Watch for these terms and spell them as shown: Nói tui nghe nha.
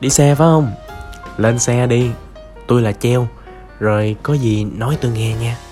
Đi xe phải không? Lên xe đi, tôi là Treo. Rồi có gì nói tôi nghe nha.